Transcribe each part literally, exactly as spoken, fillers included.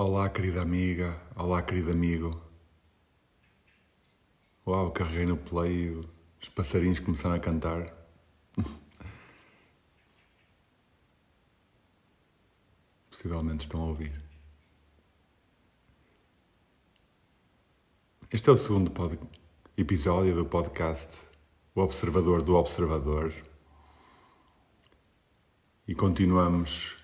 Olá, querida amiga. Olá, querido amigo. Uau, carreguei no play e os passarinhos começaram a cantar. Possivelmente estão a ouvir. Este é o segundo pod... episódio do podcast O Observador do Observador. E continuamos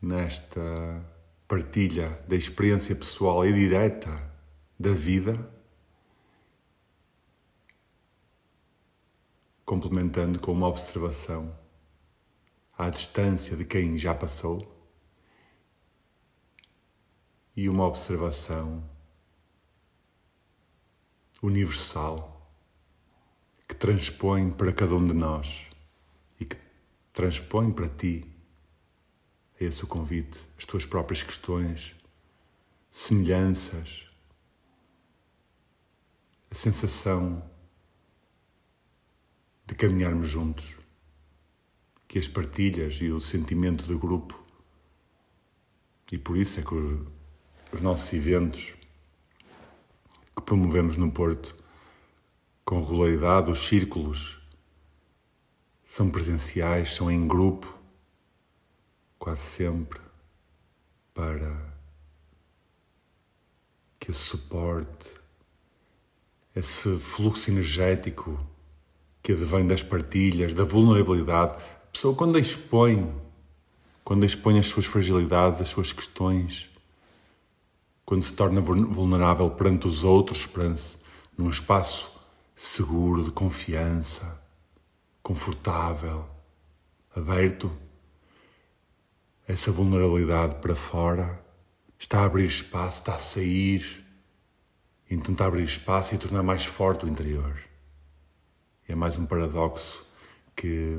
nesta partilha da experiência pessoal e direta da vida, complementando com uma observação à distância de quem já passou e uma observação universal que transpõe para cada um de nós e que transpõe para ti. É esse o convite, as tuas próprias questões, semelhanças, a sensação de caminharmos juntos, que as partilhas e o sentimento de grupo, e por isso é que os nossos eventos que promovemos no Porto, com regularidade, os círculos, são presenciais, são em grupo, quase sempre, para que esse suporte, esse fluxo energético que advém das partilhas, da vulnerabilidade, a pessoa quando a expõe, quando a expõe as suas fragilidades, as suas questões, quando se torna vulnerável perante os outros, perante num espaço seguro, de confiança, confortável, aberto, essa vulnerabilidade para fora está a abrir espaço, está a sair, e tentar abrir espaço e tornar mais forte o interior. É mais um paradoxo que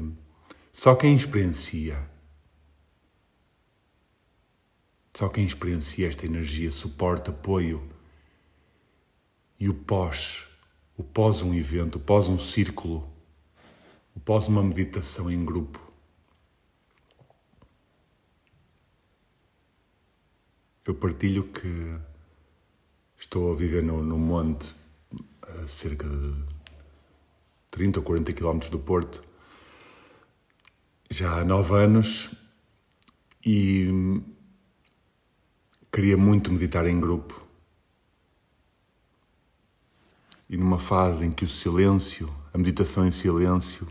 só quem experiencia, só quem experiencia esta energia, suporte, apoio e o pós, o pós um evento, o pós um círculo, o pós uma meditação em grupo, eu partilho que estou a viver no, no monte, a cerca de trinta ou quarenta quilómetros do Porto, já há nove anos, e queria muito meditar em grupo. E numa fase em que o silêncio, a meditação em silêncio,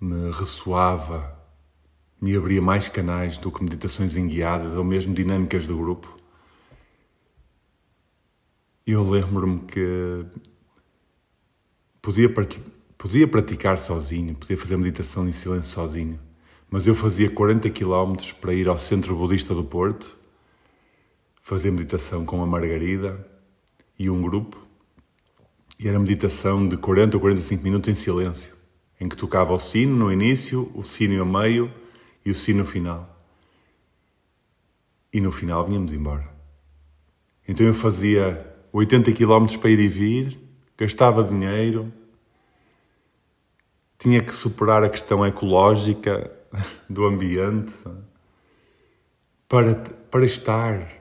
me ressoava, me abria mais canais do que meditações enguiadas ou mesmo dinâmicas do grupo. Eu lembro-me que podia, podia praticar sozinho, podia fazer meditação em silêncio sozinho, mas eu fazia quarenta quilómetros para ir ao Centro Budista do Porto, fazer meditação com a Margarida e um grupo, e era meditação de quarenta ou quarenta e cinco minutos em silêncio, em que tocava o sino no início, o sino a meio, e o sino final. E no final vinhamos embora. Então eu fazia oitenta quilómetros para ir e vir, gastava dinheiro, tinha que superar a questão ecológica do ambiente para, para estar,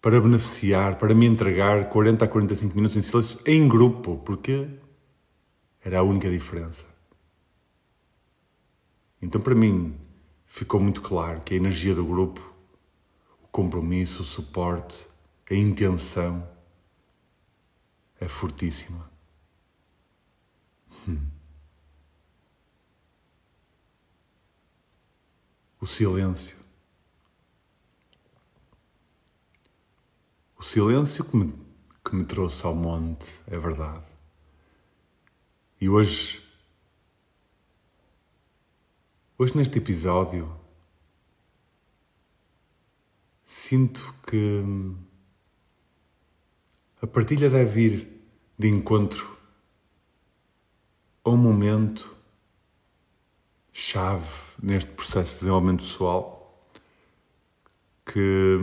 para beneficiar, para me entregar quarenta a quarenta e cinco minutos em silêncio, em grupo, porque era a única diferença. Então, para mim, ficou muito claro que a energia do grupo, o compromisso, o suporte, a intenção é fortíssima. Hum. O silêncio. O silêncio que me, que me trouxe ao monte, é verdade. E hoje... Hoje, neste episódio, sinto que a partilha deve ir de encontro a um momento chave neste processo de desenvolvimento pessoal que,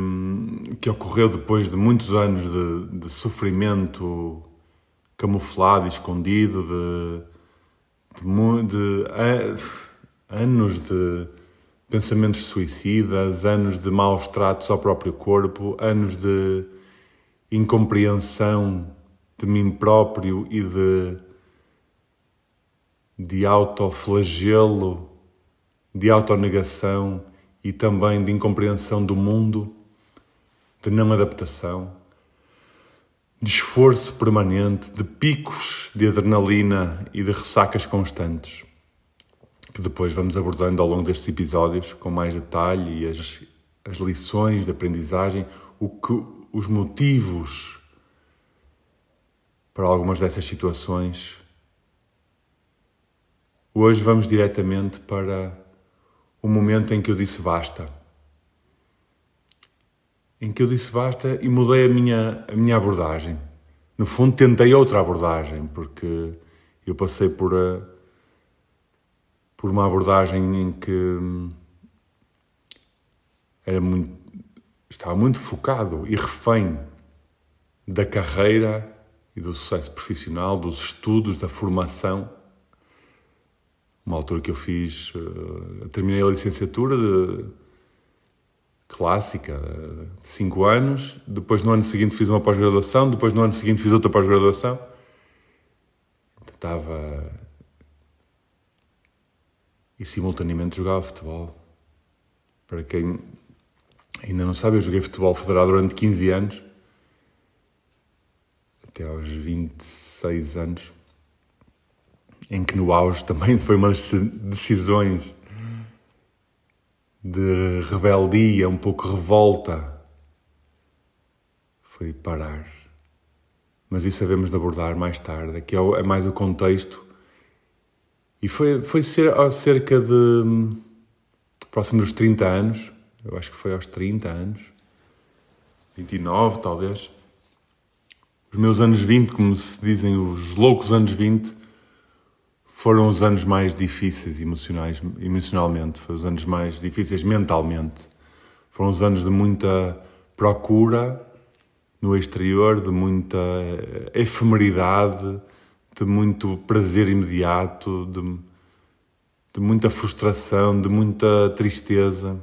que ocorreu depois de muitos anos de, de sofrimento camuflado, escondido, de... de, de, de Anos de, pensamentos suicidas, anos de maus tratos ao próprio corpo, anos de incompreensão de mim próprio e de, de autoflagelo, de autonegação e também de incompreensão do mundo, de não adaptação, de esforço permanente, de picos de adrenalina e de ressacas constantes, que depois vamos abordando ao longo destes episódios com mais detalhe e as, as lições de aprendizagem, o que, os motivos para algumas dessas situações. Hoje vamos diretamente para o momento em que eu disse basta. Em que eu disse basta e mudei a minha, a minha abordagem. No fundo, tentei outra abordagem, porque eu passei por... A, por uma abordagem em que era muito, estava muito focado e refém da carreira e do sucesso profissional, dos estudos, da formação. Uma altura que eu fiz, eu terminei a licenciatura de clássica de cinco anos, depois no ano seguinte fiz uma pós-graduação, depois no ano seguinte fiz outra pós-graduação. Estava... E, simultaneamente, jogava futebol. Para quem ainda não sabe, eu joguei futebol federal durante quinze anos. Até aos vinte e seis anos. Em que, no auge, também foi uma das decisões de rebeldia, um pouco revolta. Foi parar. Mas isso havemos de abordar mais tarde. Aqui é mais o contexto. E foi, foi cerca de, próximo dos trinta anos, eu acho que foi aos trinta anos, vinte e nove talvez. Os meus anos vinte, como se dizem os loucos anos vinte, foram os anos mais difíceis emocionais, emocionalmente, foram os anos mais difíceis mentalmente. Foram os anos de muita procura no exterior, de muita efemeridade, de muito prazer imediato, de, de muita frustração, de muita tristeza.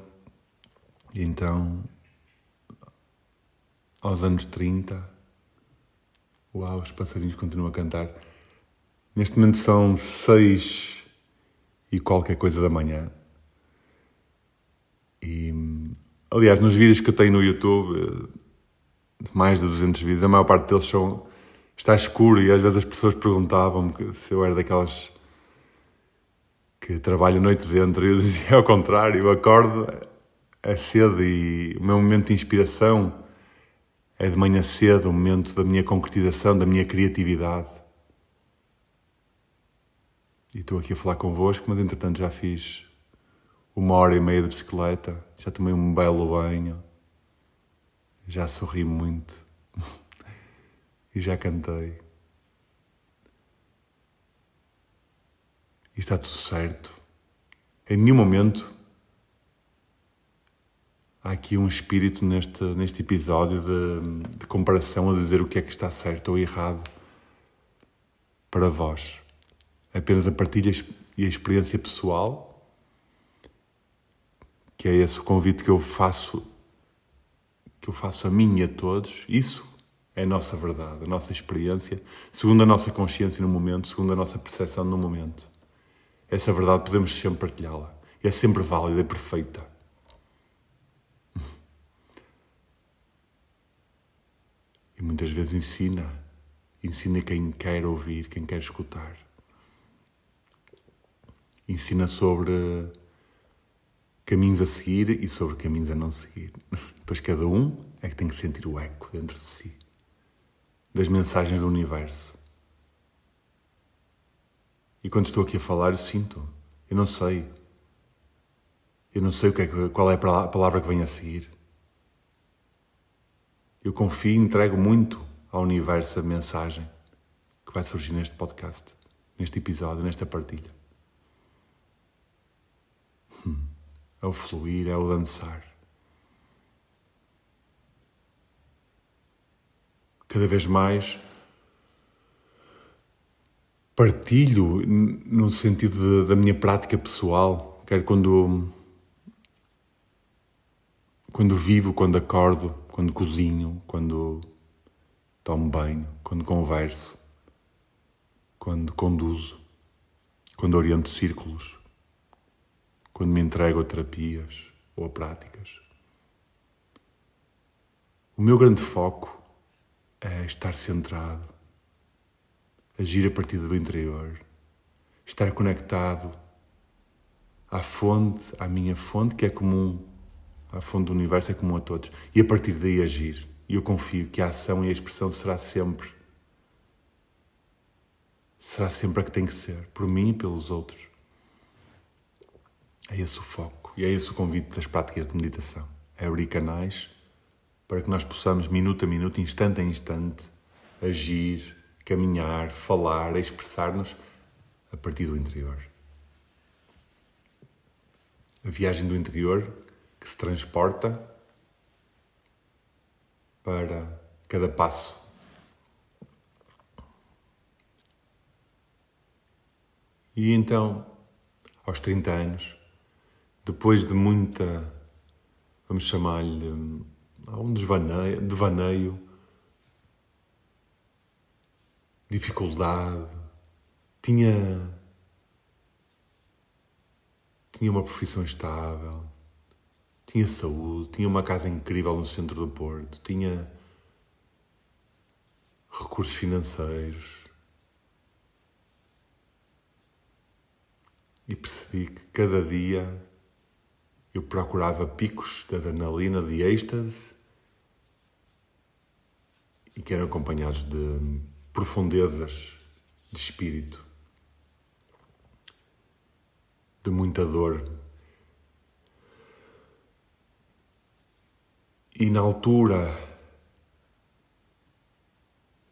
E então, aos anos trinta, uau, os passarinhos continuam a cantar. Neste momento são seis e qualquer coisa da manhã. E, aliás, nos vídeos que eu tenho no YouTube, mais de duzentos vídeos, a maior parte deles são... Está escuro e às vezes as pessoas perguntavam-me se eu era daquelas que trabalham noite dentro. E eu dizia ao contrário, eu acordo é cedo e o meu momento de inspiração é de manhã cedo, o momento da minha concretização, da minha criatividade. E estou aqui a falar convosco, mas entretanto já fiz uma hora e meia de bicicleta, já tomei um belo banho, já sorri muito. E já cantei. E está tudo certo. Em nenhum momento há aqui um espírito neste, neste episódio de, de comparação a dizer o que é que está certo ou errado para vós. Apenas a partilha e a experiência pessoal, que é esse o convite que eu faço, que eu faço a mim e a todos. Isso é a nossa verdade, a nossa experiência, segundo a nossa consciência no momento, segundo a nossa percepção no momento. Essa verdade podemos sempre partilhá-la. É sempre válida, é perfeita. E muitas vezes ensina. Ensina quem quer ouvir, quem quer escutar. Ensina sobre caminhos a seguir e sobre caminhos a não seguir. Depois cada um é que tem que sentir o eco dentro de si das mensagens do universo. E quando estou aqui a falar, eu sinto. Eu não sei. Eu não sei o que é, qual é a palavra que vem a seguir. Eu confio e entrego muito ao universo a mensagem que vai surgir neste podcast, neste episódio, nesta partilha. Hum. É o fluir, é o dançar. Cada vez mais partilho no sentido de, da minha prática pessoal, quer quando quando vivo, quando acordo, quando cozinho, quando tomo banho, quando converso, quando conduzo, quando oriento círculos, quando me entrego a terapias ou a práticas. O meu grande foco é estar centrado, agir a partir do interior, estar conectado à fonte, à minha fonte, que é comum, à fonte do universo, é comum a todos, e a partir daí agir. E eu confio que a ação e a expressão será sempre, será sempre a que tem que ser, por mim e pelos outros. É esse o foco e é esse o convite das práticas de meditação, é abrir canais para que nós possamos, minuto a minuto, instante a instante, agir, caminhar, falar, expressar-nos a partir do interior. A viagem do interior que se transporta para cada passo. E então, aos trinta anos, depois de muita, vamos chamar-lhe, um desvaneio, devaneio, dificuldade, tinha, tinha uma profissão estável, tinha saúde, tinha uma casa incrível no centro do Porto, tinha recursos financeiros. E percebi que cada dia eu procurava picos de adrenalina, de êxtase, e que eram acompanhados de profundezas de espírito, de muita dor. E na altura,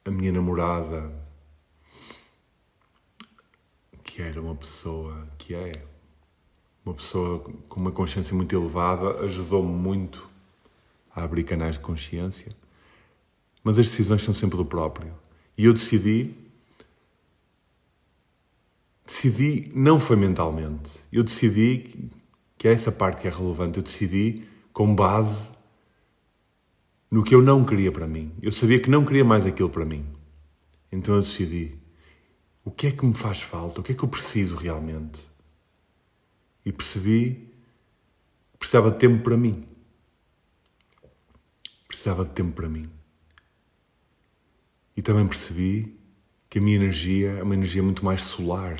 a minha namorada, que era uma pessoa, que é uma pessoa com uma consciência muito elevada, ajudou-me muito a abrir canais de consciência, mas as decisões são sempre do próprio. E eu decidi, decidi, não foi mentalmente, eu decidi, que é essa parte que é relevante, eu decidi com base no que eu não queria para mim. Eu sabia que não queria mais aquilo para mim. Então eu decidi, o que é que me faz falta, o que é que eu preciso realmente? E percebi que precisava de tempo para mim. Precisava de tempo para mim. E também percebi que a minha energia é uma energia muito mais solar.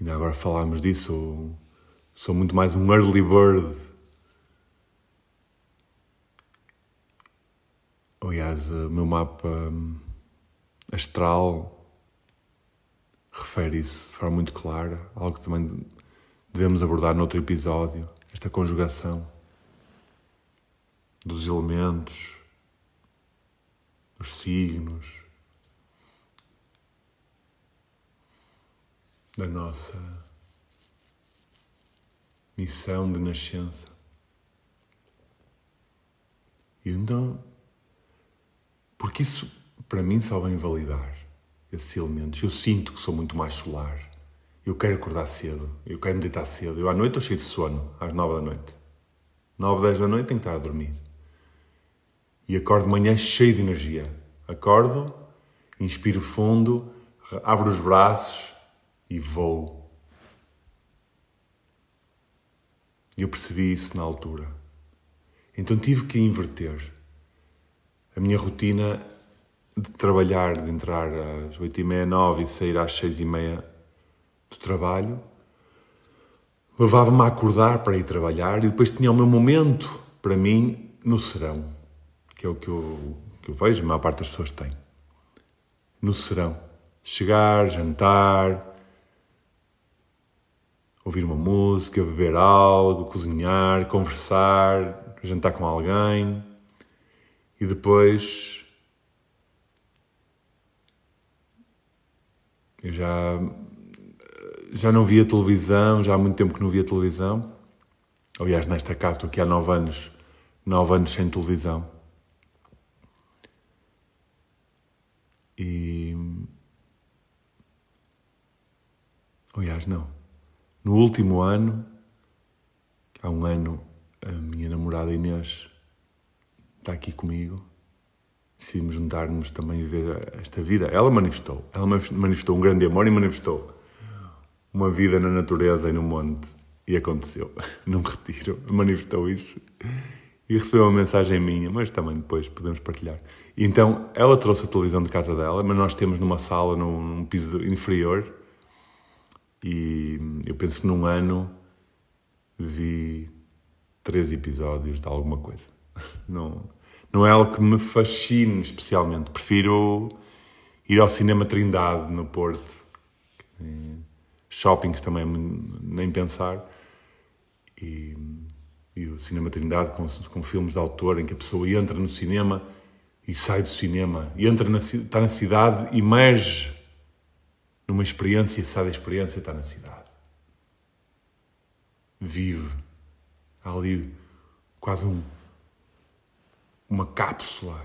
Ainda agora falámos disso, eu sou muito mais um early bird. Aliás, o meu mapa astral refere isso de forma muito clara, algo que também devemos abordar noutro episódio, esta conjugação dos elementos, os signos, da nossa missão de nascença. E então, porque isso para mim só vem validar esses elementos. Eu sinto que sou muito mais solar. Eu quero acordar cedo, eu quero meditar cedo. Eu à noite estou cheio de sono, às nove da noite. Nove, dez da noite tenho que estar a dormir. E acordo de manhã cheio de energia. Acordo, inspiro fundo, abro os braços e vou. Eu percebi isso na altura. Então tive que inverter. A minha rotina de trabalhar, de entrar às oito e meia, nove e sair às seis e meia do trabalho, levava-me a acordar para ir trabalhar e depois tinha o meu momento, para mim, no serão. Que é o que eu, que eu vejo, a maior parte das pessoas tem. No serão. Chegar, jantar, ouvir uma música, beber algo, cozinhar, conversar, jantar com alguém. E depois, eu já, já não via televisão, já há muito tempo que não via televisão. Aliás, nesta casa, estou aqui há nove anos, nove anos sem televisão. E, aliás, não. No último ano, Há um ano, a minha namorada Inês está aqui comigo. Decidimos juntar-nos também a ver esta vida. Ela manifestou. Ela manifestou um grande amor e manifestou uma vida na natureza e no monte. E aconteceu. Num retiro. Manifestou isso. E recebeu uma mensagem minha, mas também depois podemos partilhar. E então, ela trouxe a televisão de casa dela, mas nós temos numa sala, num, num piso inferior. E eu penso que num ano vi três episódios de alguma coisa. Não, não é algo que me fascine especialmente. Prefiro ir ao Cinema Trindade, no Porto. Shoppings também, nem pensar. E, e o Cinema Trindade, com, com filmes de autor, em que a pessoa entra no cinema e sai do cinema. E entra na, está na cidade, emerge numa experiência, sai da experiência, está na cidade. Vive. Há ali quase um, uma cápsula.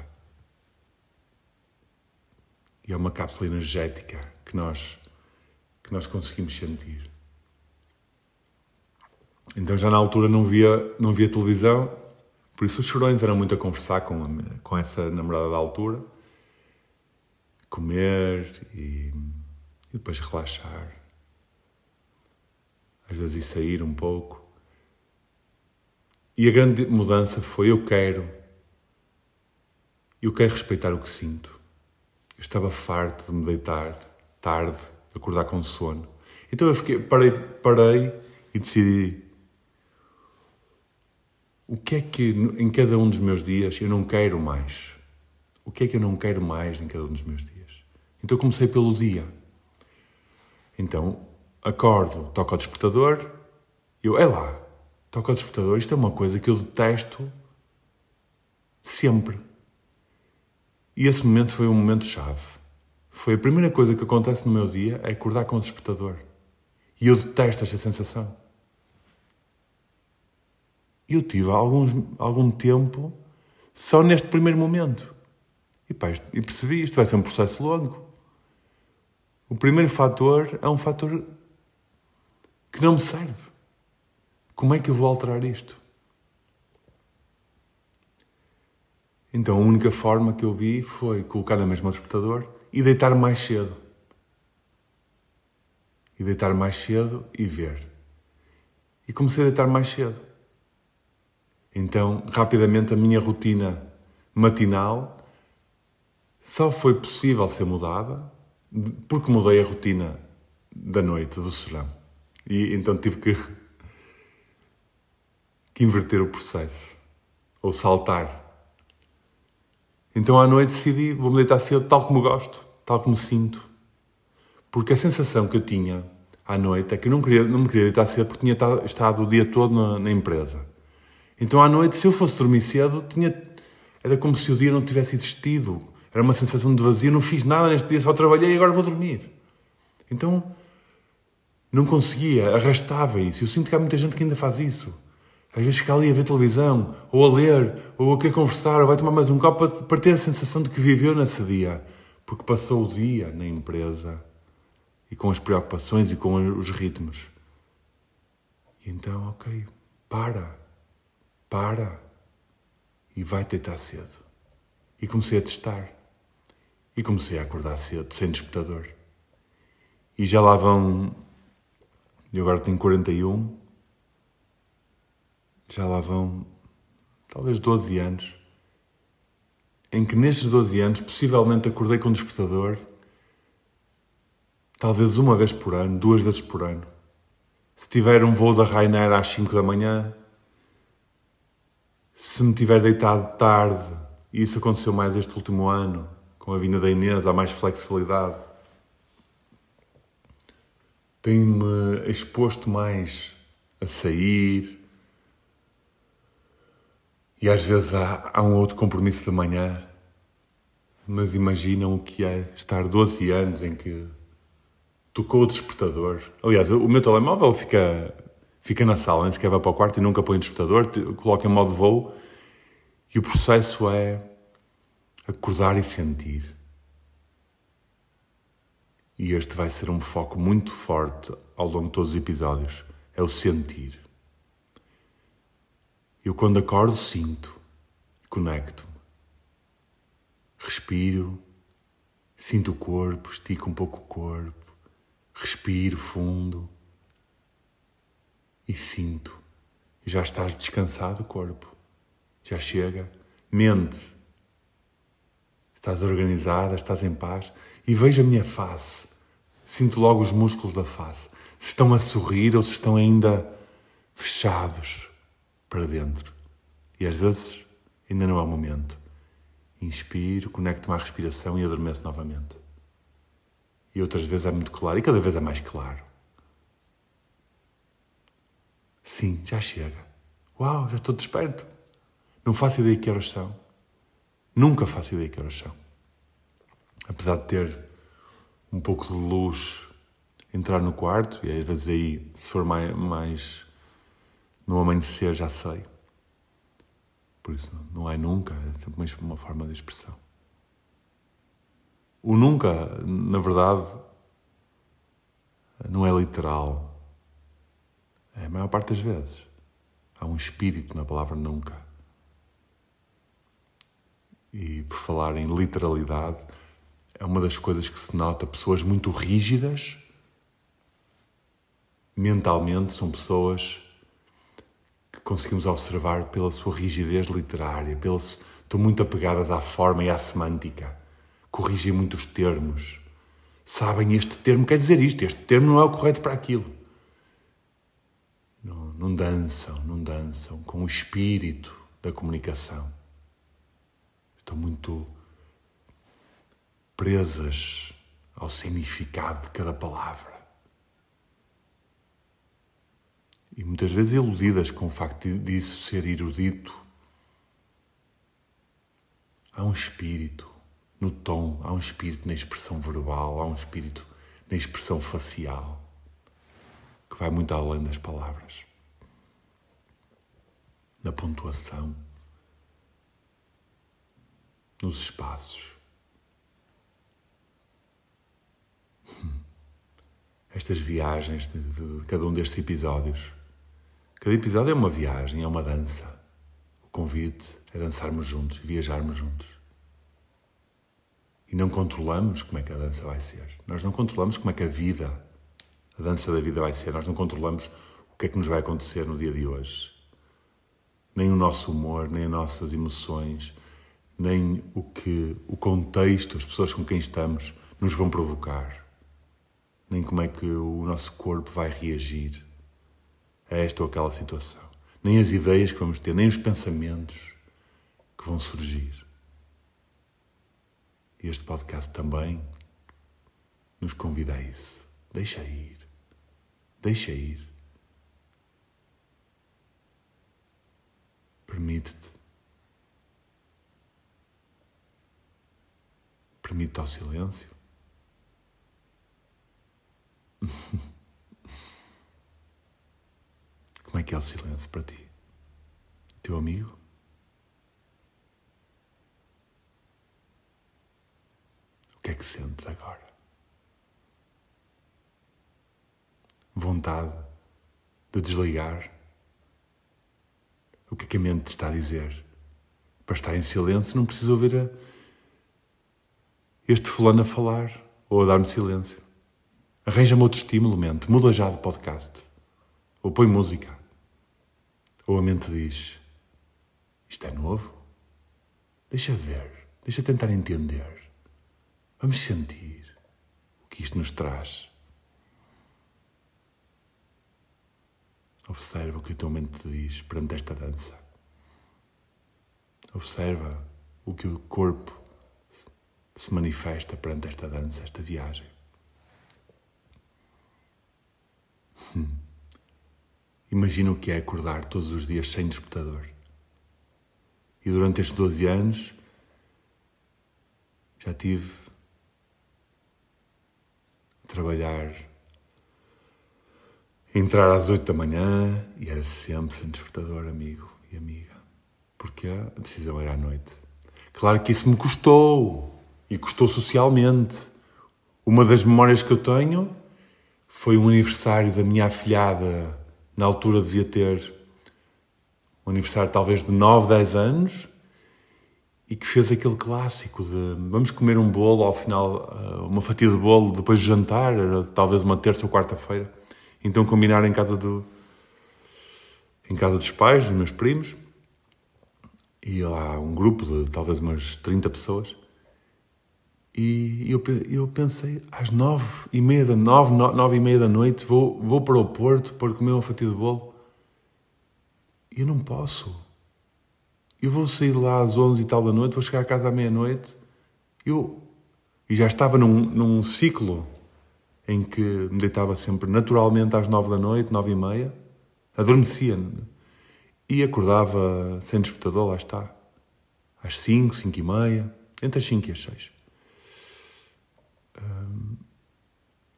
E é uma cápsula energética que nós, que nós conseguimos sentir. Então já na altura não via, não via televisão, por isso os chorões eram muito a conversar com, a, com essa namorada da altura. Comer e... E depois relaxar. Às vezes sair um pouco. E a grande mudança foi, eu quero. Eu quero respeitar o que sinto. Eu estava farto de me deitar tarde, de acordar com sono. Então eu fiquei, parei, parei e decidi. O que é que em cada um dos meus dias eu não quero mais? O que é que eu não quero mais em cada um dos meus dias? Então eu comecei pelo dia. Então, acordo, toco ao despertador, eu, é lá, toco ao despertador, isto é uma coisa que eu detesto sempre. E esse momento foi um momento-chave. Foi a primeira coisa que acontece no meu dia, é acordar com o despertador. E eu detesto esta sensação. Eu tive alguns, algum tempo só neste primeiro momento. E, pá, isto, e percebi, isto vai ser um processo longo. O primeiro fator é um fator que não me serve. Como é que eu vou alterar isto? Então, a única forma que eu vi foi colocar na mesma despertador e deitar mais cedo. E deitar mais cedo e ver. E comecei a deitar mais cedo. Então, rapidamente, a minha rotina matinal só foi possível ser mudada porque mudei a rotina da noite, do serão. E então tive que, que inverter o processo. Ou saltar. Então à noite decidi, vou-me deitar cedo, tal como gosto, tal como sinto. Porque a sensação que eu tinha à noite é que eu não, queria, não me queria deitar cedo porque tinha estado o dia todo na, na empresa. Então à noite, se eu fosse dormir cedo, tinha, era como se o dia não tivesse existido. Era uma sensação de vazio, não fiz nada neste dia, só trabalhei e agora vou dormir. Então, não conseguia, arrastava isso. Eu sinto que há muita gente que ainda faz isso. Às vezes fica ali a ver televisão, ou a ler, ou a querer conversar, ou vai tomar mais um copo para ter a sensação de que viveu nesse dia. Porque passou o dia na empresa, e com as preocupações e com os ritmos. E então, ok, para, para, e vai deitar cedo. E comecei a testar. E comecei a acordar cedo, sem despertador. E já lá vão... Eu agora tenho quarenta e um. Já lá vão... Talvez doze anos. Em que nestes doze anos, possivelmente acordei com um despertador. Talvez uma vez por ano, duas vezes por ano. Se tiver um voo da Rainer às cinco da manhã. Se me tiver deitado tarde. E isso aconteceu mais este último ano. Com a vinda da Inês, há mais flexibilidade. Tenho-me exposto mais a sair. E às vezes há, há um outro compromisso de manhã. Mas imaginam o que é estar doze anos em que tocou o despertador. Aliás, o meu telemóvel fica, fica na sala, nem sequer vai para o quarto e nunca põe o despertador. Coloco em modo voo e o processo é... acordar e sentir. E este vai ser um foco muito forte ao longo de todos os episódios. É o sentir. Eu, quando acordo, sinto, conecto-me. Respiro, sinto o corpo, estico um pouco o corpo, respiro fundo e sinto. Já estás descansado, corpo. Já chega. Mente. Estás organizada, estás em paz. E vejo a minha face. Sinto logo os músculos da face. Se estão a sorrir ou se estão ainda fechados para dentro. E às vezes ainda não é o momento. Inspiro, conecto-me à respiração e adormeço novamente. E outras vezes é muito claro. E cada vez é mais claro. Sim, já chega. Uau, já estou desperto. Não faço ideia que horas são. Nunca faço ideia que horas são. Apesar de ter um pouco de luz entrar no quarto, e às vezes aí, se for mais, mais no amanhecer, já sei. Por isso, não é nunca, é sempre uma forma de expressão. O nunca, na verdade, não é literal. É a maior parte das vezes. Há um espírito na palavra nunca. E por falar em literalidade, é uma das coisas que se nota. Pessoas muito rígidas, mentalmente, são pessoas que conseguimos observar pela sua rigidez literária. Pela su... Estão muito apegadas à forma e à semântica. Corrigem muitos termos. Sabem, este termo quer dizer isto, este termo não é o correto para aquilo. Não, não dançam, não dançam com o espírito da comunicação. Estão muito presas ao significado de cada palavra. E muitas vezes iludidas com o facto disso ser erudito. Há um espírito no tom, há um espírito na expressão verbal, há um espírito na expressão facial. Que vai muito além das palavras, na pontuação, nos espaços. Estas viagens de, de, de cada um destes episódios, cada episódio é uma viagem, é uma dança. O convite é dançarmos juntos, viajarmos juntos. E não controlamos como é que a dança vai ser. Nós não controlamos como é que a vida A dança da vida vai ser. Nós não controlamos o que é que nos vai acontecer no dia de hoje. Nem o nosso humor, nem as nossas emoções, nem o que o contexto, as pessoas com quem estamos, nos vão provocar. Nem como é que o nosso corpo vai reagir a esta ou aquela situação. Nem as ideias que vamos ter, nem os pensamentos que vão surgir. E este podcast também nos convida a isso. Deixa ir. Deixa ir. Permite-te. Permite-te ao silêncio. Como é que é o silêncio para ti? Teu amigo? O que é que sentes agora? Vontade de desligar. O que é que a mente está a dizer? Para estar em silêncio não preciso ouvir a... este fulano a falar ou a dar-me silêncio. Arranja-me outro estímulo, mente. Muda já de podcast. Ou põe música. Ou a mente diz, isto é novo? Deixa ver. Deixa tentar entender. Vamos sentir o que isto nos traz. Observa o que a tua mente te diz perante esta dança. Observa o que o corpo se manifesta perante esta dança, esta viagem. Hum. Imagina o que é acordar todos os dias sem despertador. E durante estes doze anos já tive a trabalhar... Entrar às oito da manhã e era sempre sem despertador, amigo e amiga. Porque a decisão era à noite. Claro que isso me custou. E custou socialmente. Uma das memórias que eu tenho foi um aniversário da minha afilhada. Na altura devia ter um aniversário talvez de nove, dez anos, e que fez aquele clássico de vamos comer um bolo, ao final, uma fatia de bolo, depois de jantar, era talvez uma terça ou quarta-feira. Então combinaram em casa, do, em casa dos pais, dos meus primos, e lá um grupo de talvez umas trinta pessoas. E eu, eu pensei, às nove e meia da, nove, nove e meia da noite, vou, vou para o Porto para comer uma fatia de bolo. Eu não posso. Eu vou sair de lá às onze e tal da noite, vou chegar a casa à meia-noite. Eu e já estava num, num ciclo em que me deitava sempre naturalmente às nove da noite, nove e meia. Adormecia e acordava sem despertador, lá está. Às cinco, cinco e meia, entre as cinco e as seis. Um,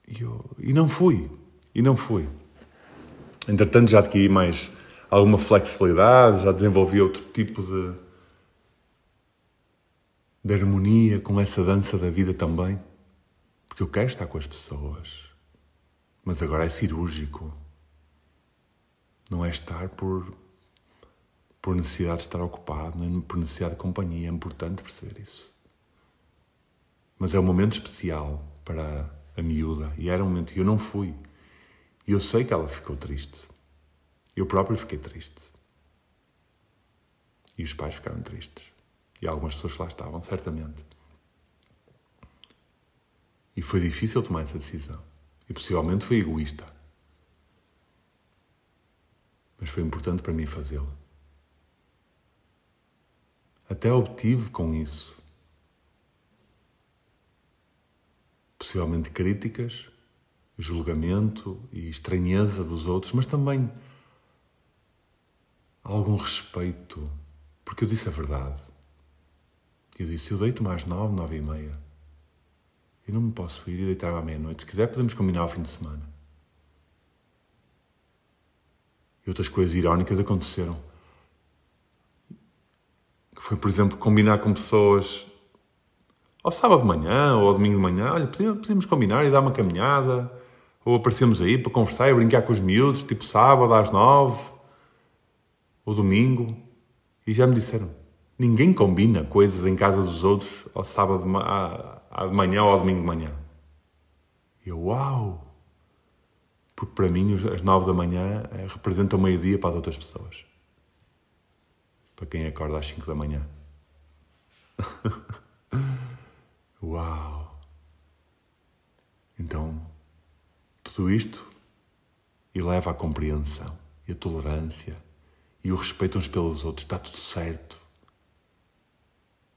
e, eu, e não fui e não fui entretanto já adquiri mais alguma flexibilidade, já desenvolvi outro tipo de, de harmonia com essa dança da vida também, porque eu quero estar com as pessoas, mas agora é cirúrgico, não é estar por por necessidade de estar ocupado, nem por necessidade de companhia. É importante perceber isso. Mas é um momento especial para a miúda. E era um momento que eu não fui. E eu sei que ela ficou triste. Eu próprio fiquei triste. E os pais ficaram tristes. E algumas pessoas que lá estavam, certamente. E foi difícil tomar essa decisão. E possivelmente foi egoísta. Mas foi importante para mim fazê-lo. Até obtive com isso possivelmente críticas, julgamento e estranheza dos outros, mas também algum respeito, porque eu disse a verdade. Eu disse, eu deito-me às nove, nove e meia. Eu não me posso ir e deitar-me à meia-noite. Se quiser podemos combinar ao fim de semana. E outras coisas irónicas aconteceram. Que foi, por exemplo, combinar com pessoas ao sábado de manhã, ou ao domingo de manhã, olha, podíamos combinar e dar uma caminhada, ou aparecemos aí para conversar e brincar com os miúdos, tipo sábado às nove, ou domingo. E já me disseram, ninguém combina coisas em casa dos outros ao sábado de ma- à, à manhã ou ao domingo de manhã. E eu, uau! Porque para mim, as nove da manhã é, representa o meio-dia para as outras pessoas. Para quem acorda às cinco da manhã. Uau! Então, tudo isto eleva a compreensão e a tolerância e o respeito uns pelos outros. Está tudo certo.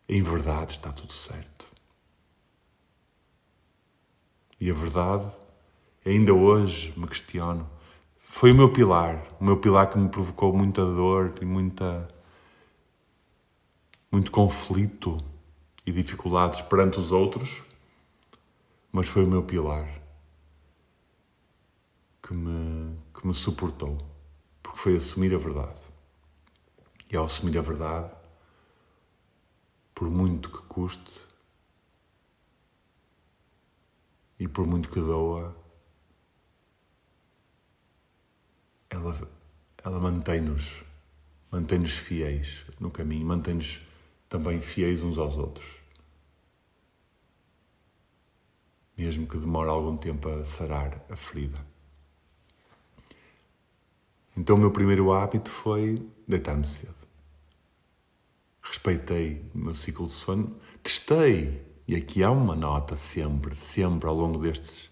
Em verdade, está tudo certo. E a verdade, ainda hoje me questiono, foi o meu pilar, o meu pilar que me provocou muita dor e muita, muito conflito e dificuldades perante os outros, mas foi o meu pilar que me, que me suportou, porque foi assumir a verdade. E ao assumir a verdade, por muito que custe e por muito que doa, ela, ela mantém-nos, mantém-nos fiéis no caminho, mantém-nos também fiéis uns aos outros. Mesmo que demore algum tempo a sarar a ferida. Então o meu primeiro hábito foi deitar-me cedo. Respeitei o meu ciclo de sono, testei, e aqui há uma nota sempre, sempre ao longo destes,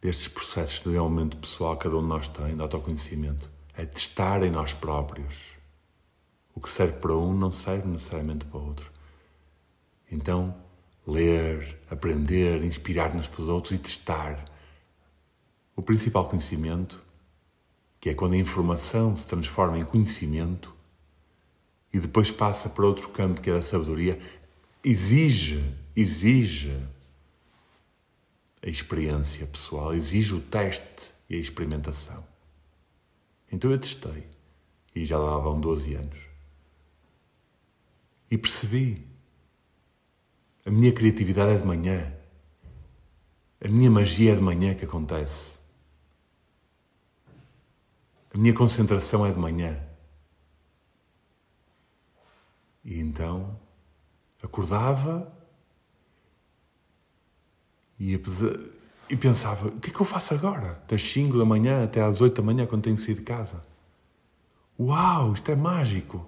destes processos de desenvolvimento pessoal que cada um de nós tem, de autoconhecimento, é testar em nós próprios. O que serve para um não serve necessariamente para o outro. Então, ler, aprender, inspirar-nos pelos outros e testar. O principal conhecimento, que é quando a informação se transforma em conhecimento e depois passa para outro campo, que é a sabedoria, exige, exige a experiência pessoal, exige o teste e a experimentação. Então eu testei, e já lá vão doze anos. E percebi, a minha criatividade é de manhã. A minha magia é de manhã que acontece. A minha concentração é de manhã. E então acordava e, apesar, e pensava, o que é que eu faço agora? Das cinco da manhã até às oito da manhã, quando tenho que sair de casa. Uau, isto é mágico!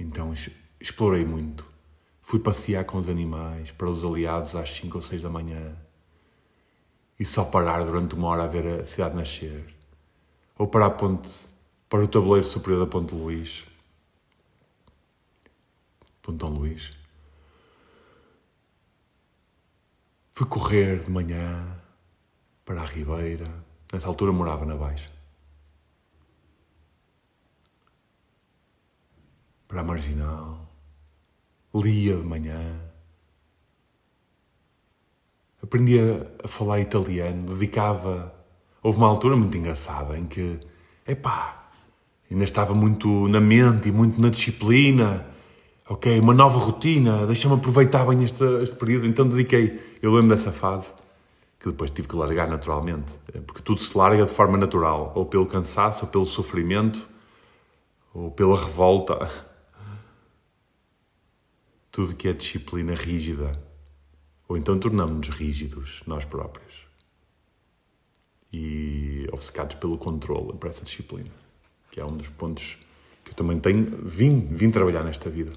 Então explorei muito. Fui passear com os animais, para os aliados às cinco ou seis da manhã. E só parar durante uma hora a ver a cidade nascer. Ou para a ponte, para o tabuleiro superior da Ponte Luís. Ponte Dom Luís. Fui correr de manhã para a Ribeira. Nessa altura morava na Baixa. Para a Marginal. Lia de manhã. Aprendi a falar italiano, dedicava... Houve uma altura muito engraçada em que... Epá, ainda estava muito na mente e muito na disciplina. Ok, uma nova rotina, deixa-me aproveitar bem este, este período. Então dediquei... Eu lembro dessa fase, que depois tive que largar naturalmente. Porque tudo se larga de forma natural. Ou pelo cansaço, ou pelo sofrimento, ou pela revolta. Tudo que é disciplina rígida. Ou então tornamos-nos rígidos, nós próprios. E obcecados pelo controle, por essa disciplina. Que é um dos pontos que eu também tenho, vim, vim trabalhar nesta vida.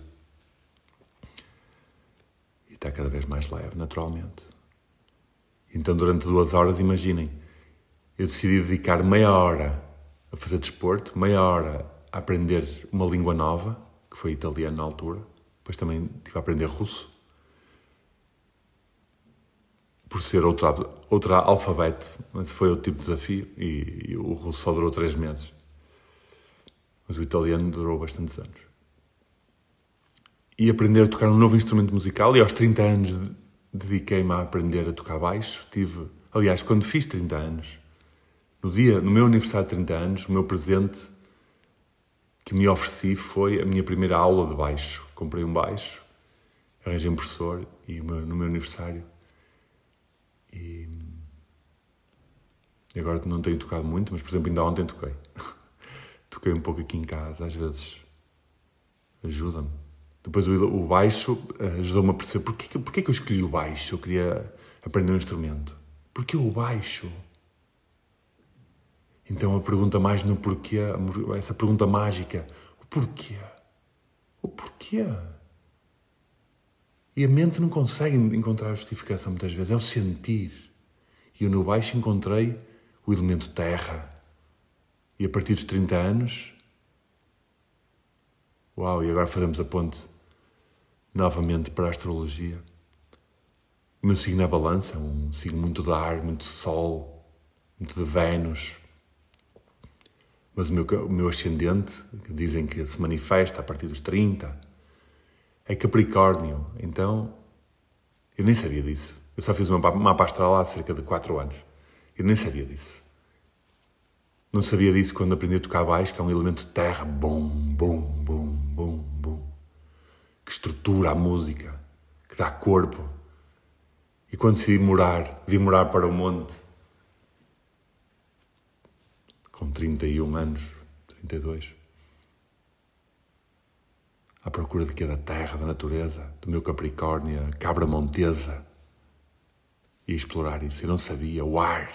E está cada vez mais leve, naturalmente. Então, durante duas horas, imaginem, eu decidi dedicar meia hora a fazer desporto, meia hora a aprender uma língua nova, que foi italiano na altura, depois também tive a aprender russo, por ser outra, outra alfabeto, mas foi outro tipo de desafio, e, e o russo só durou três meses. Mas o italiano durou bastantes anos. E aprender a tocar um novo instrumento musical, e aos trinta anos dediquei-me a aprender a tocar baixo. Tive, aliás, quando fiz trinta anos, no dia, no meu aniversário de trinta anos, o meu presente que me ofereci foi a minha primeira aula de baixo. Comprei um baixo, arranjei um professor, e no meu aniversário... E agora não tenho tocado muito, mas, por exemplo, ainda ontem toquei. Toquei um pouco aqui em casa, às vezes ajuda-me. Depois o baixo ajudou-me a perceber porquê, porquê que eu escolhi o baixo, eu queria aprender um instrumento. Porquê o baixo? Então a pergunta mais no porquê, essa pergunta mágica, o porquê? O porquê? E a mente não consegue encontrar justificação muitas vezes, é o sentir. E eu no baixo encontrei o elemento terra. E a partir dos trinta anos... Uau, e agora fazemos a ponte novamente para a astrologia. O meu signo é a balança, um signo muito de ar, muito de sol, muito de Vênus. Mas o meu, o meu ascendente, que dizem que se manifesta a partir dos trinta... É Capricórnio, então eu nem sabia disso. Eu só fiz uma mapa astral há cerca de quatro anos. Eu nem sabia disso. Não sabia disso quando aprendi a tocar baixo, que é um elemento de terra. Bom, bom, bom, bom, bom. Que estrutura a música, que dá corpo. E quando decidi morar, vim morar para o monte. Com trinta e um anos, trinta e dois. À procura de que é da terra, da natureza, do meu Capricórnio, a cabra montesa. E explorar isso. Eu não sabia. O ar.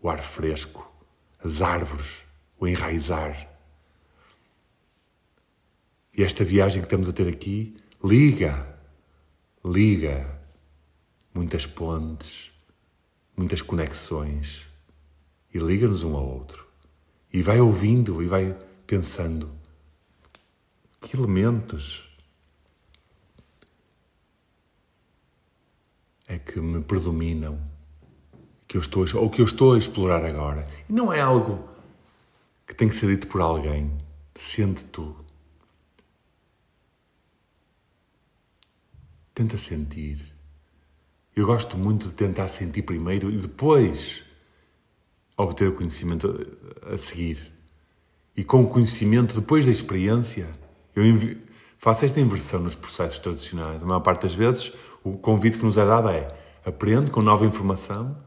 O ar fresco. As árvores. O enraizar. E esta viagem que estamos a ter aqui liga. Liga. Muitas pontes. Muitas conexões. E liga-nos um ao outro. E vai ouvindo e vai pensando. Que elementos é que me predominam, que eu estou a, ou que eu estou a explorar agora? E não é algo que tem que ser dito por alguém. Sente tu. Tenta sentir. Eu gosto muito de tentar sentir primeiro e depois obter o conhecimento a seguir. E com o conhecimento, depois da experiência... Eu faço esta inversão nos processos tradicionais. A maior parte das vezes, o convite que nos é dado é aprende com nova informação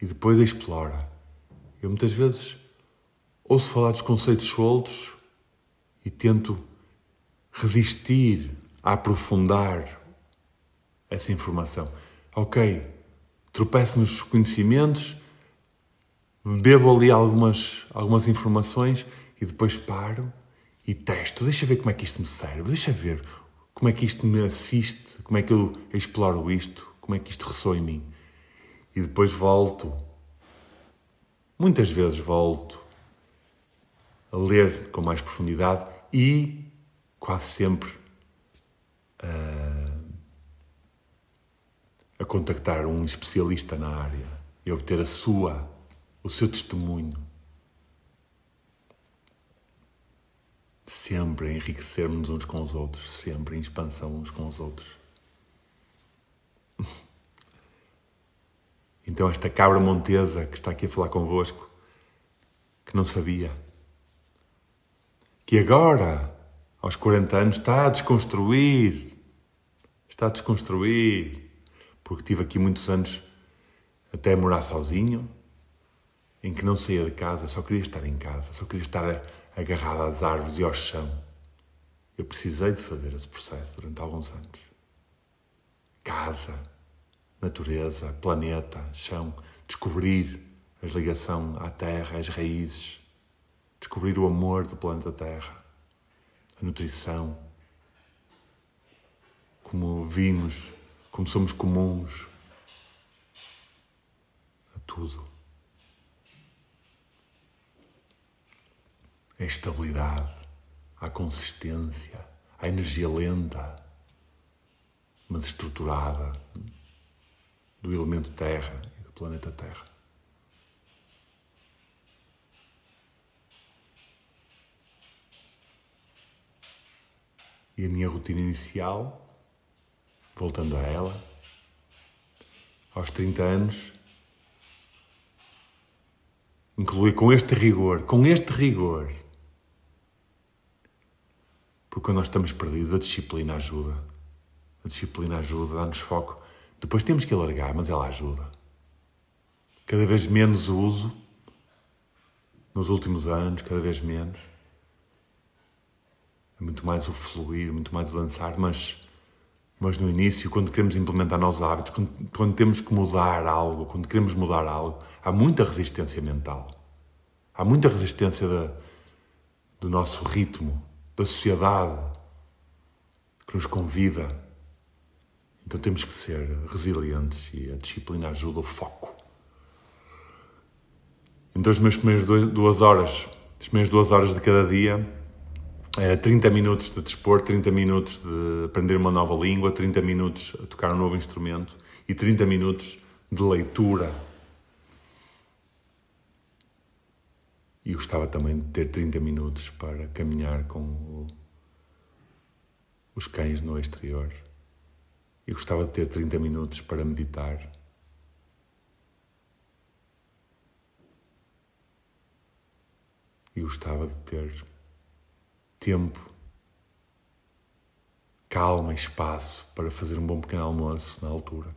e depois a explora. Eu muitas vezes ouço falar dos conceitos soltos e tento resistir a aprofundar essa informação. Ok, tropeço nos conhecimentos, bebo ali algumas, algumas informações e depois paro e testo. Deixa ver como é que isto me serve, deixa ver como é que isto me assiste, como é que eu exploro isto, como é que isto ressoa em mim. E depois volto, muitas vezes volto a ler com mais profundidade e quase sempre uh, a contactar um especialista na área e obter a sua, o seu testemunho. Sempre a enriquecermos uns com os outros, sempre em expansão uns com os outros. Então esta cabra montesa que está aqui a falar convosco, que não sabia, que agora, aos quarenta anos, está a desconstruir, está a desconstruir, porque tive aqui muitos anos até morar sozinho, em que não saía de casa, só queria estar em casa, só queria estar agarrado às árvores e ao chão. Eu precisei de fazer esse processo durante alguns anos. Casa, natureza, planeta, chão, descobrir a ligação à terra, às raízes, descobrir o amor do planeta Terra, a nutrição, como vimos, como somos comuns a tudo. A estabilidade, a consistência, a energia lenta, mas estruturada, do elemento Terra e do planeta Terra. E a minha rotina inicial, voltando a ela, aos trinta anos, incluí com este rigor, com este rigor, porque quando nós estamos perdidos, a disciplina ajuda. A disciplina ajuda, dá-nos foco. Depois temos que alargar, mas ela ajuda. Cada vez menos uso, nos últimos anos, cada vez menos. É muito mais o fluir, muito mais o dançar, mas, mas no início, quando queremos implementar novos hábitos, quando, quando temos que mudar algo, quando queremos mudar algo, há muita resistência mental. Há muita resistência da, do nosso ritmo, da sociedade que nos convida. Então temos que ser resilientes e a disciplina ajuda o foco. Então as minhas primeiras duas horas, as primeiras duas horas de cada dia, era trinta minutos de desporto, trinta minutos de aprender uma nova língua, trinta minutos a tocar um novo instrumento e trinta minutos de leitura. E gostava também de ter trinta minutos para caminhar com o, os cães no exterior. E gostava de ter trinta minutos para meditar. E gostava de ter tempo, calma e espaço para fazer um bom pequeno almoço na altura.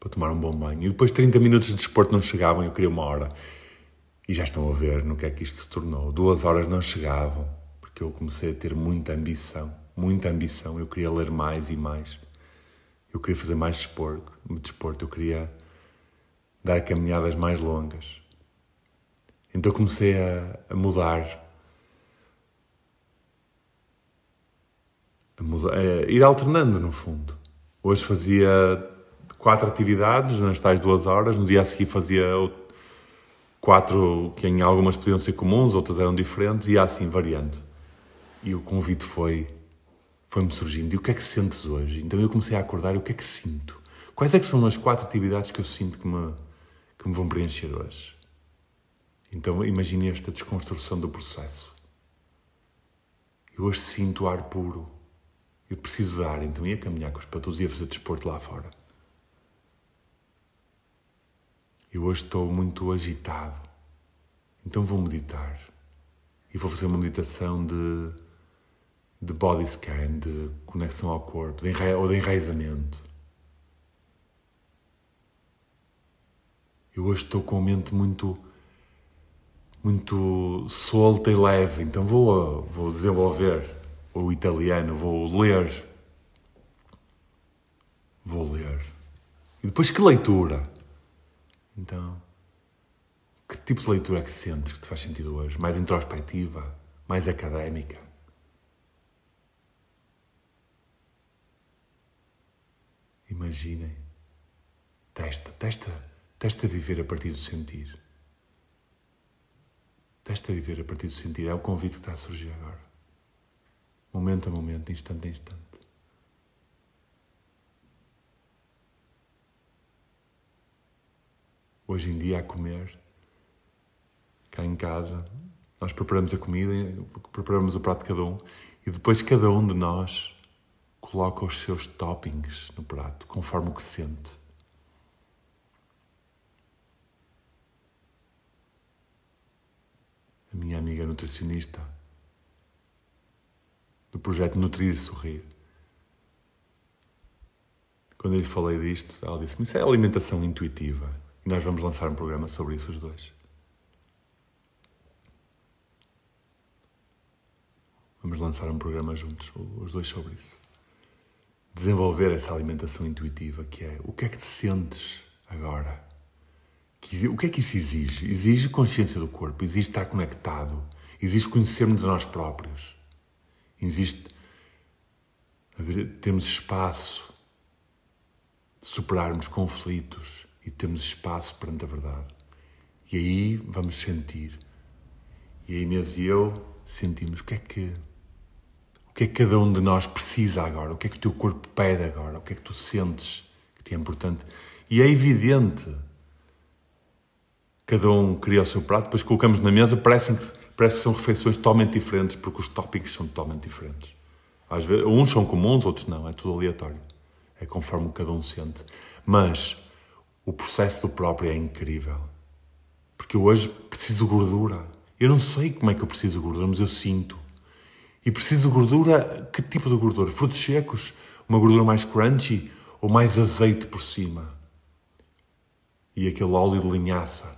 Para tomar um bom banho. E depois trinta minutos de desporto não chegavam, eu queria uma hora. E já estão a ver no que é que isto se tornou. Duas horas não chegavam, porque eu comecei a ter muita ambição, muita ambição. Eu queria ler mais e mais. Eu queria fazer mais desporto, desporto. Eu queria dar caminhadas mais longas. Então comecei a, a mudar. A mudar a ir alternando, no fundo. Hoje fazia quatro atividades nas tais duas horas. No dia a seguir fazia quatro, que em algumas podiam ser comuns, outras eram diferentes, e assim, variando. E o convite foi, foi-me surgindo. E o que é que sentes hoje? Então eu comecei a acordar, e o que é que sinto? Quais é que são as quatro atividades que eu sinto que me, que me vão preencher hoje? Então imagine esta desconstrução do processo. Eu hoje sinto ar puro. Eu preciso de ar, então ia caminhar com os patos, ia fazer desporto lá fora. Eu hoje estou muito agitado, então vou meditar. E vou fazer uma meditação de, de body scan, de conexão ao corpo, de enra- ou de enraizamento. Eu hoje estou com a mente muito muito solta e leve. Então vou, vou desenvolver o italiano, vou ler. Vou ler. E depois que leitura? Então, que tipo de leitura é que sentes que te faz sentido hoje? Mais introspectiva? Mais académica? Imaginem. Testa, testa, testa viver a partir do sentir. Testa viver a partir do sentir. É o convite que está a surgir agora. Momento a momento, instante a instante. Hoje em dia, a comer, cá em casa, nós preparamos a comida, preparamos o prato de cada um e depois cada um de nós coloca os seus toppings no prato, conforme o que sente. A minha amiga nutricionista do projeto Nutrir e Sorrir, quando eu lhe falei disto, ela disse-me: isso é alimentação intuitiva. E nós vamos lançar um programa sobre isso, os dois. Vamos lançar um programa juntos, os dois, sobre isso. Desenvolver essa alimentação intuitiva, que é o que é que te sentes agora? O que é que isso exige? Exige consciência do corpo, exige estar conectado, exige conhecermos a nós próprios, exige termos espaço, superarmos conflitos e termos espaço perante a verdade. E aí vamos sentir. E a Inês e eu sentimos o que é que... O que é que cada um de nós precisa agora? O que é que o teu corpo pede agora? O que é que tu sentes que te é importante? E é evidente. Cada um cria o seu prato, depois colocamos na mesa, parece que, parece que são refeições totalmente diferentes, porque os tópicos são totalmente diferentes. Às vezes, uns são comuns, outros não. É tudo aleatório. É conforme cada um sente. Mas o processo do próprio é incrível. Porque eu hoje preciso de gordura. Eu não sei como é que eu preciso de gordura, mas eu sinto. E preciso de gordura, que tipo de gordura? Frutos secos? Uma gordura mais crunchy? Ou mais azeite por cima? E aquele óleo de linhaça?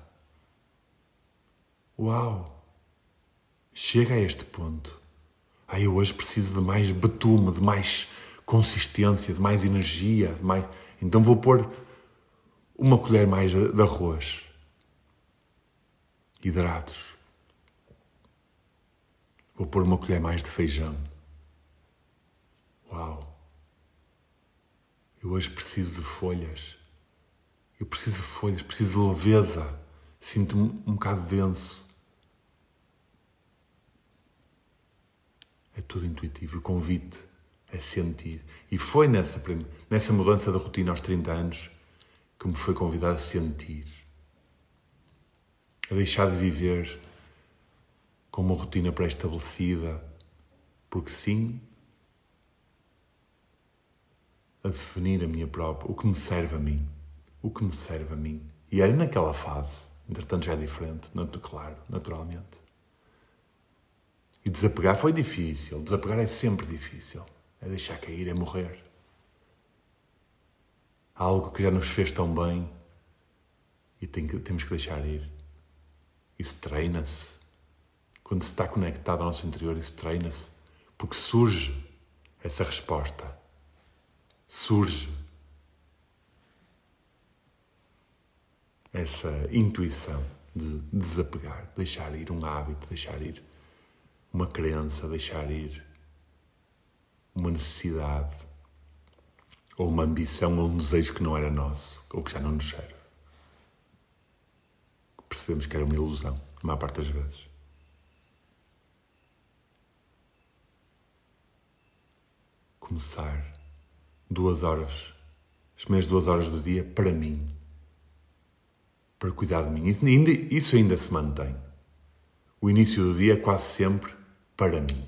Uau! Chega a este ponto. Ah, eu hoje preciso de mais betume, de mais consistência, de mais energia, de mais... Então vou pôr uma colher mais de arroz. Hidratos. Vou pôr uma colher mais de feijão. Uau! Eu hoje preciso de folhas. Eu preciso de folhas, preciso de leveza. Sinto-me um bocado denso. É tudo intuitivo. O convite é sentir. E foi nessa, nessa mudança da rotina aos trinta anos que me foi convidado a sentir. A deixar de viver com uma rotina pré-estabelecida, porque sim, a definir a minha própria, o que me serve a mim, o que me serve a mim. E era naquela fase, entretanto já é diferente, claro, naturalmente. E desapegar foi difícil, desapegar é sempre difícil, é deixar cair, é morrer. Há algo que já nos fez tão bem e tem que, temos que deixar ir. Isso treina-se. Quando se está conectado ao nosso interior, isso treina-se, porque surge essa resposta. Surge essa intuição de desapegar, deixar ir um hábito, deixar ir uma crença, deixar ir uma necessidade, ou uma ambição, ou um desejo que não era nosso, ou que já não nos serve. Percebemos que era uma ilusão, a maior parte das vezes. Começar duas horas, as primeiras duas horas do dia, para mim. Para cuidar de mim. Isso ainda, isso ainda se mantém. O início do dia é quase sempre para mim.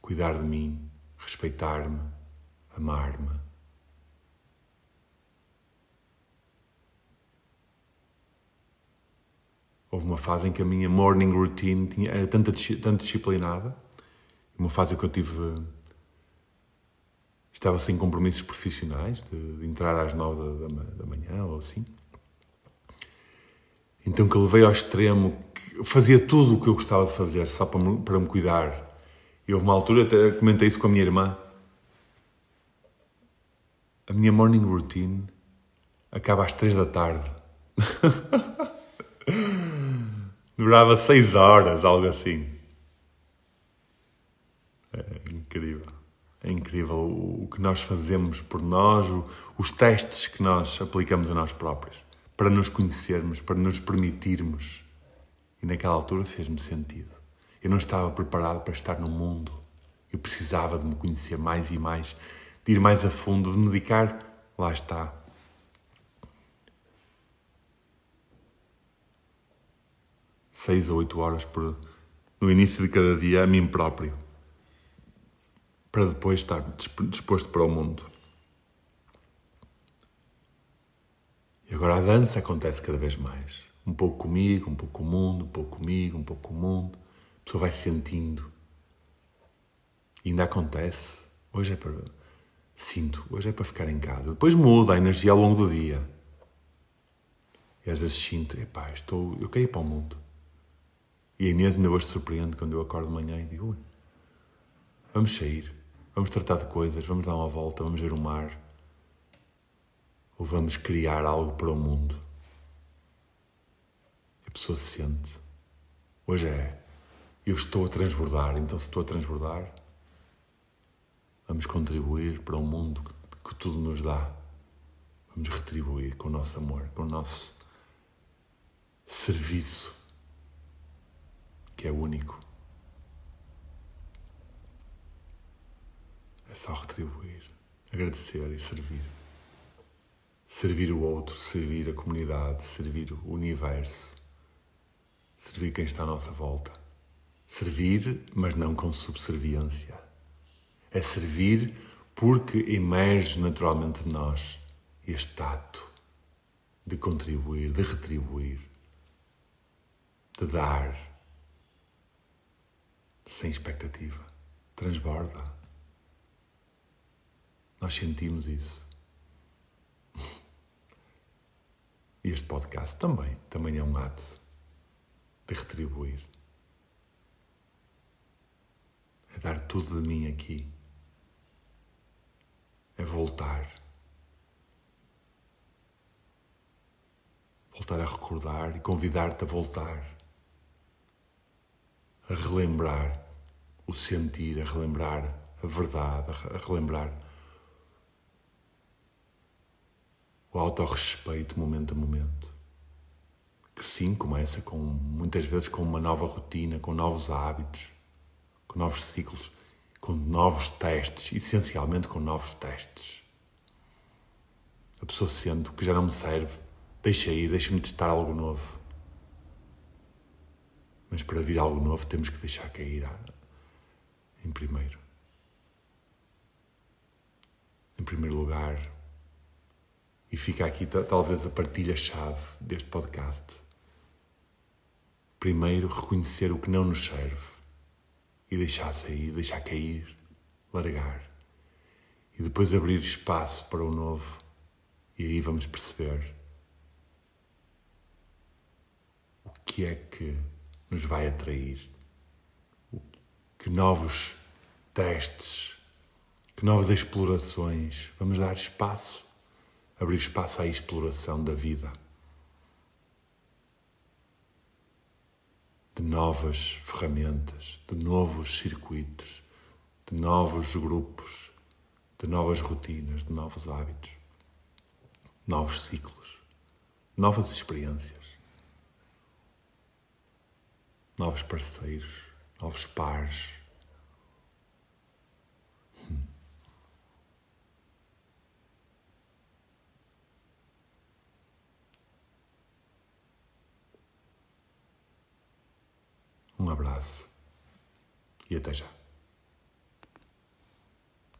Cuidar de mim, respeitar-me, amar-me. Houve uma fase em que a minha morning routine tinha, era tanto, tanto disciplinada. Uma fase que eu tive... Estava sem compromissos profissionais, de, de entrar às nove da, da, da manhã ou assim. Então que eu levei ao extremo que fazia tudo o que eu gostava de fazer só para me, para me cuidar. E houve uma altura, até comentei isso com a minha irmã, a minha morning routine acaba às três da tarde. Durava seis horas, algo assim. É incrível. É incrível o que nós fazemos por nós, os testes que nós aplicamos a nós próprios, para nos conhecermos, para nos permitirmos. E naquela altura fez-me sentido. Eu não estava preparado para estar no mundo. Eu precisava de me conhecer mais e mais, de ir mais a fundo, de me dedicar. Lá está. Seis ou oito horas por, no início de cada dia a mim próprio, para depois estar disposto para o mundo. E agora a dança acontece cada vez mais. Um pouco comigo, um pouco com o mundo, um pouco comigo, um pouco com o mundo. A pessoa vai sentindo. E ainda acontece. Hoje é para... Sinto. Hoje é para ficar em casa. Depois muda a energia ao longo do dia. E às vezes sinto, epá, estou... eu caí para o mundo. E a Inês ainda hoje surpreende quando eu acordo de manhã e digo, ui, vamos sair, vamos tratar de coisas, vamos dar uma volta, vamos ver o mar. Ou vamos criar algo para o mundo. A pessoa se sente. Hoje é, eu estou a transbordar, então se estou a transbordar, vamos contribuir para o mundo que, que tudo nos dá. Vamos retribuir com o nosso amor, com o nosso serviço, que é único. É só retribuir, agradecer e servir. Servir o outro, servir a comunidade, servir o universo, servir quem está à nossa volta. Servir, mas não com subserviência. É servir porque emerge naturalmente de nós este ato de contribuir, de retribuir, de dar, sem expectativa. Transborda. Nós sentimos isso. E este podcast também, também é um ato de retribuir. É dar tudo de mim aqui. É voltar. Voltar a recordar e convidar-te a voltar. A relembrar o sentir, a relembrar a verdade, a relembrar o autorrespeito momento a momento. Que sim, começa com, muitas vezes com uma nova rotina, com novos hábitos, com novos ciclos, com novos testes, essencialmente com novos testes. A pessoa sente que já não me serve, deixa ir, deixa-me testar algo novo. Mas para vir algo novo temos que deixar cair em primeiro. Em primeiro lugar. E fica aqui talvez a partilha-chave deste podcast. Primeiro, reconhecer o que não nos serve. E deixar sair, deixar cair, largar. E depois abrir espaço para o novo. E aí vamos perceber o que é que nos vai atrair. Que novos testes, que novas explorações. Vamos dar espaço, abrir espaço à exploração da vida. De novas ferramentas, de novos circuitos, de novos grupos, de novas rotinas, de novos hábitos, novos ciclos, novas experiências, novos parceiros, novos pares. Hum. Um abraço e até já.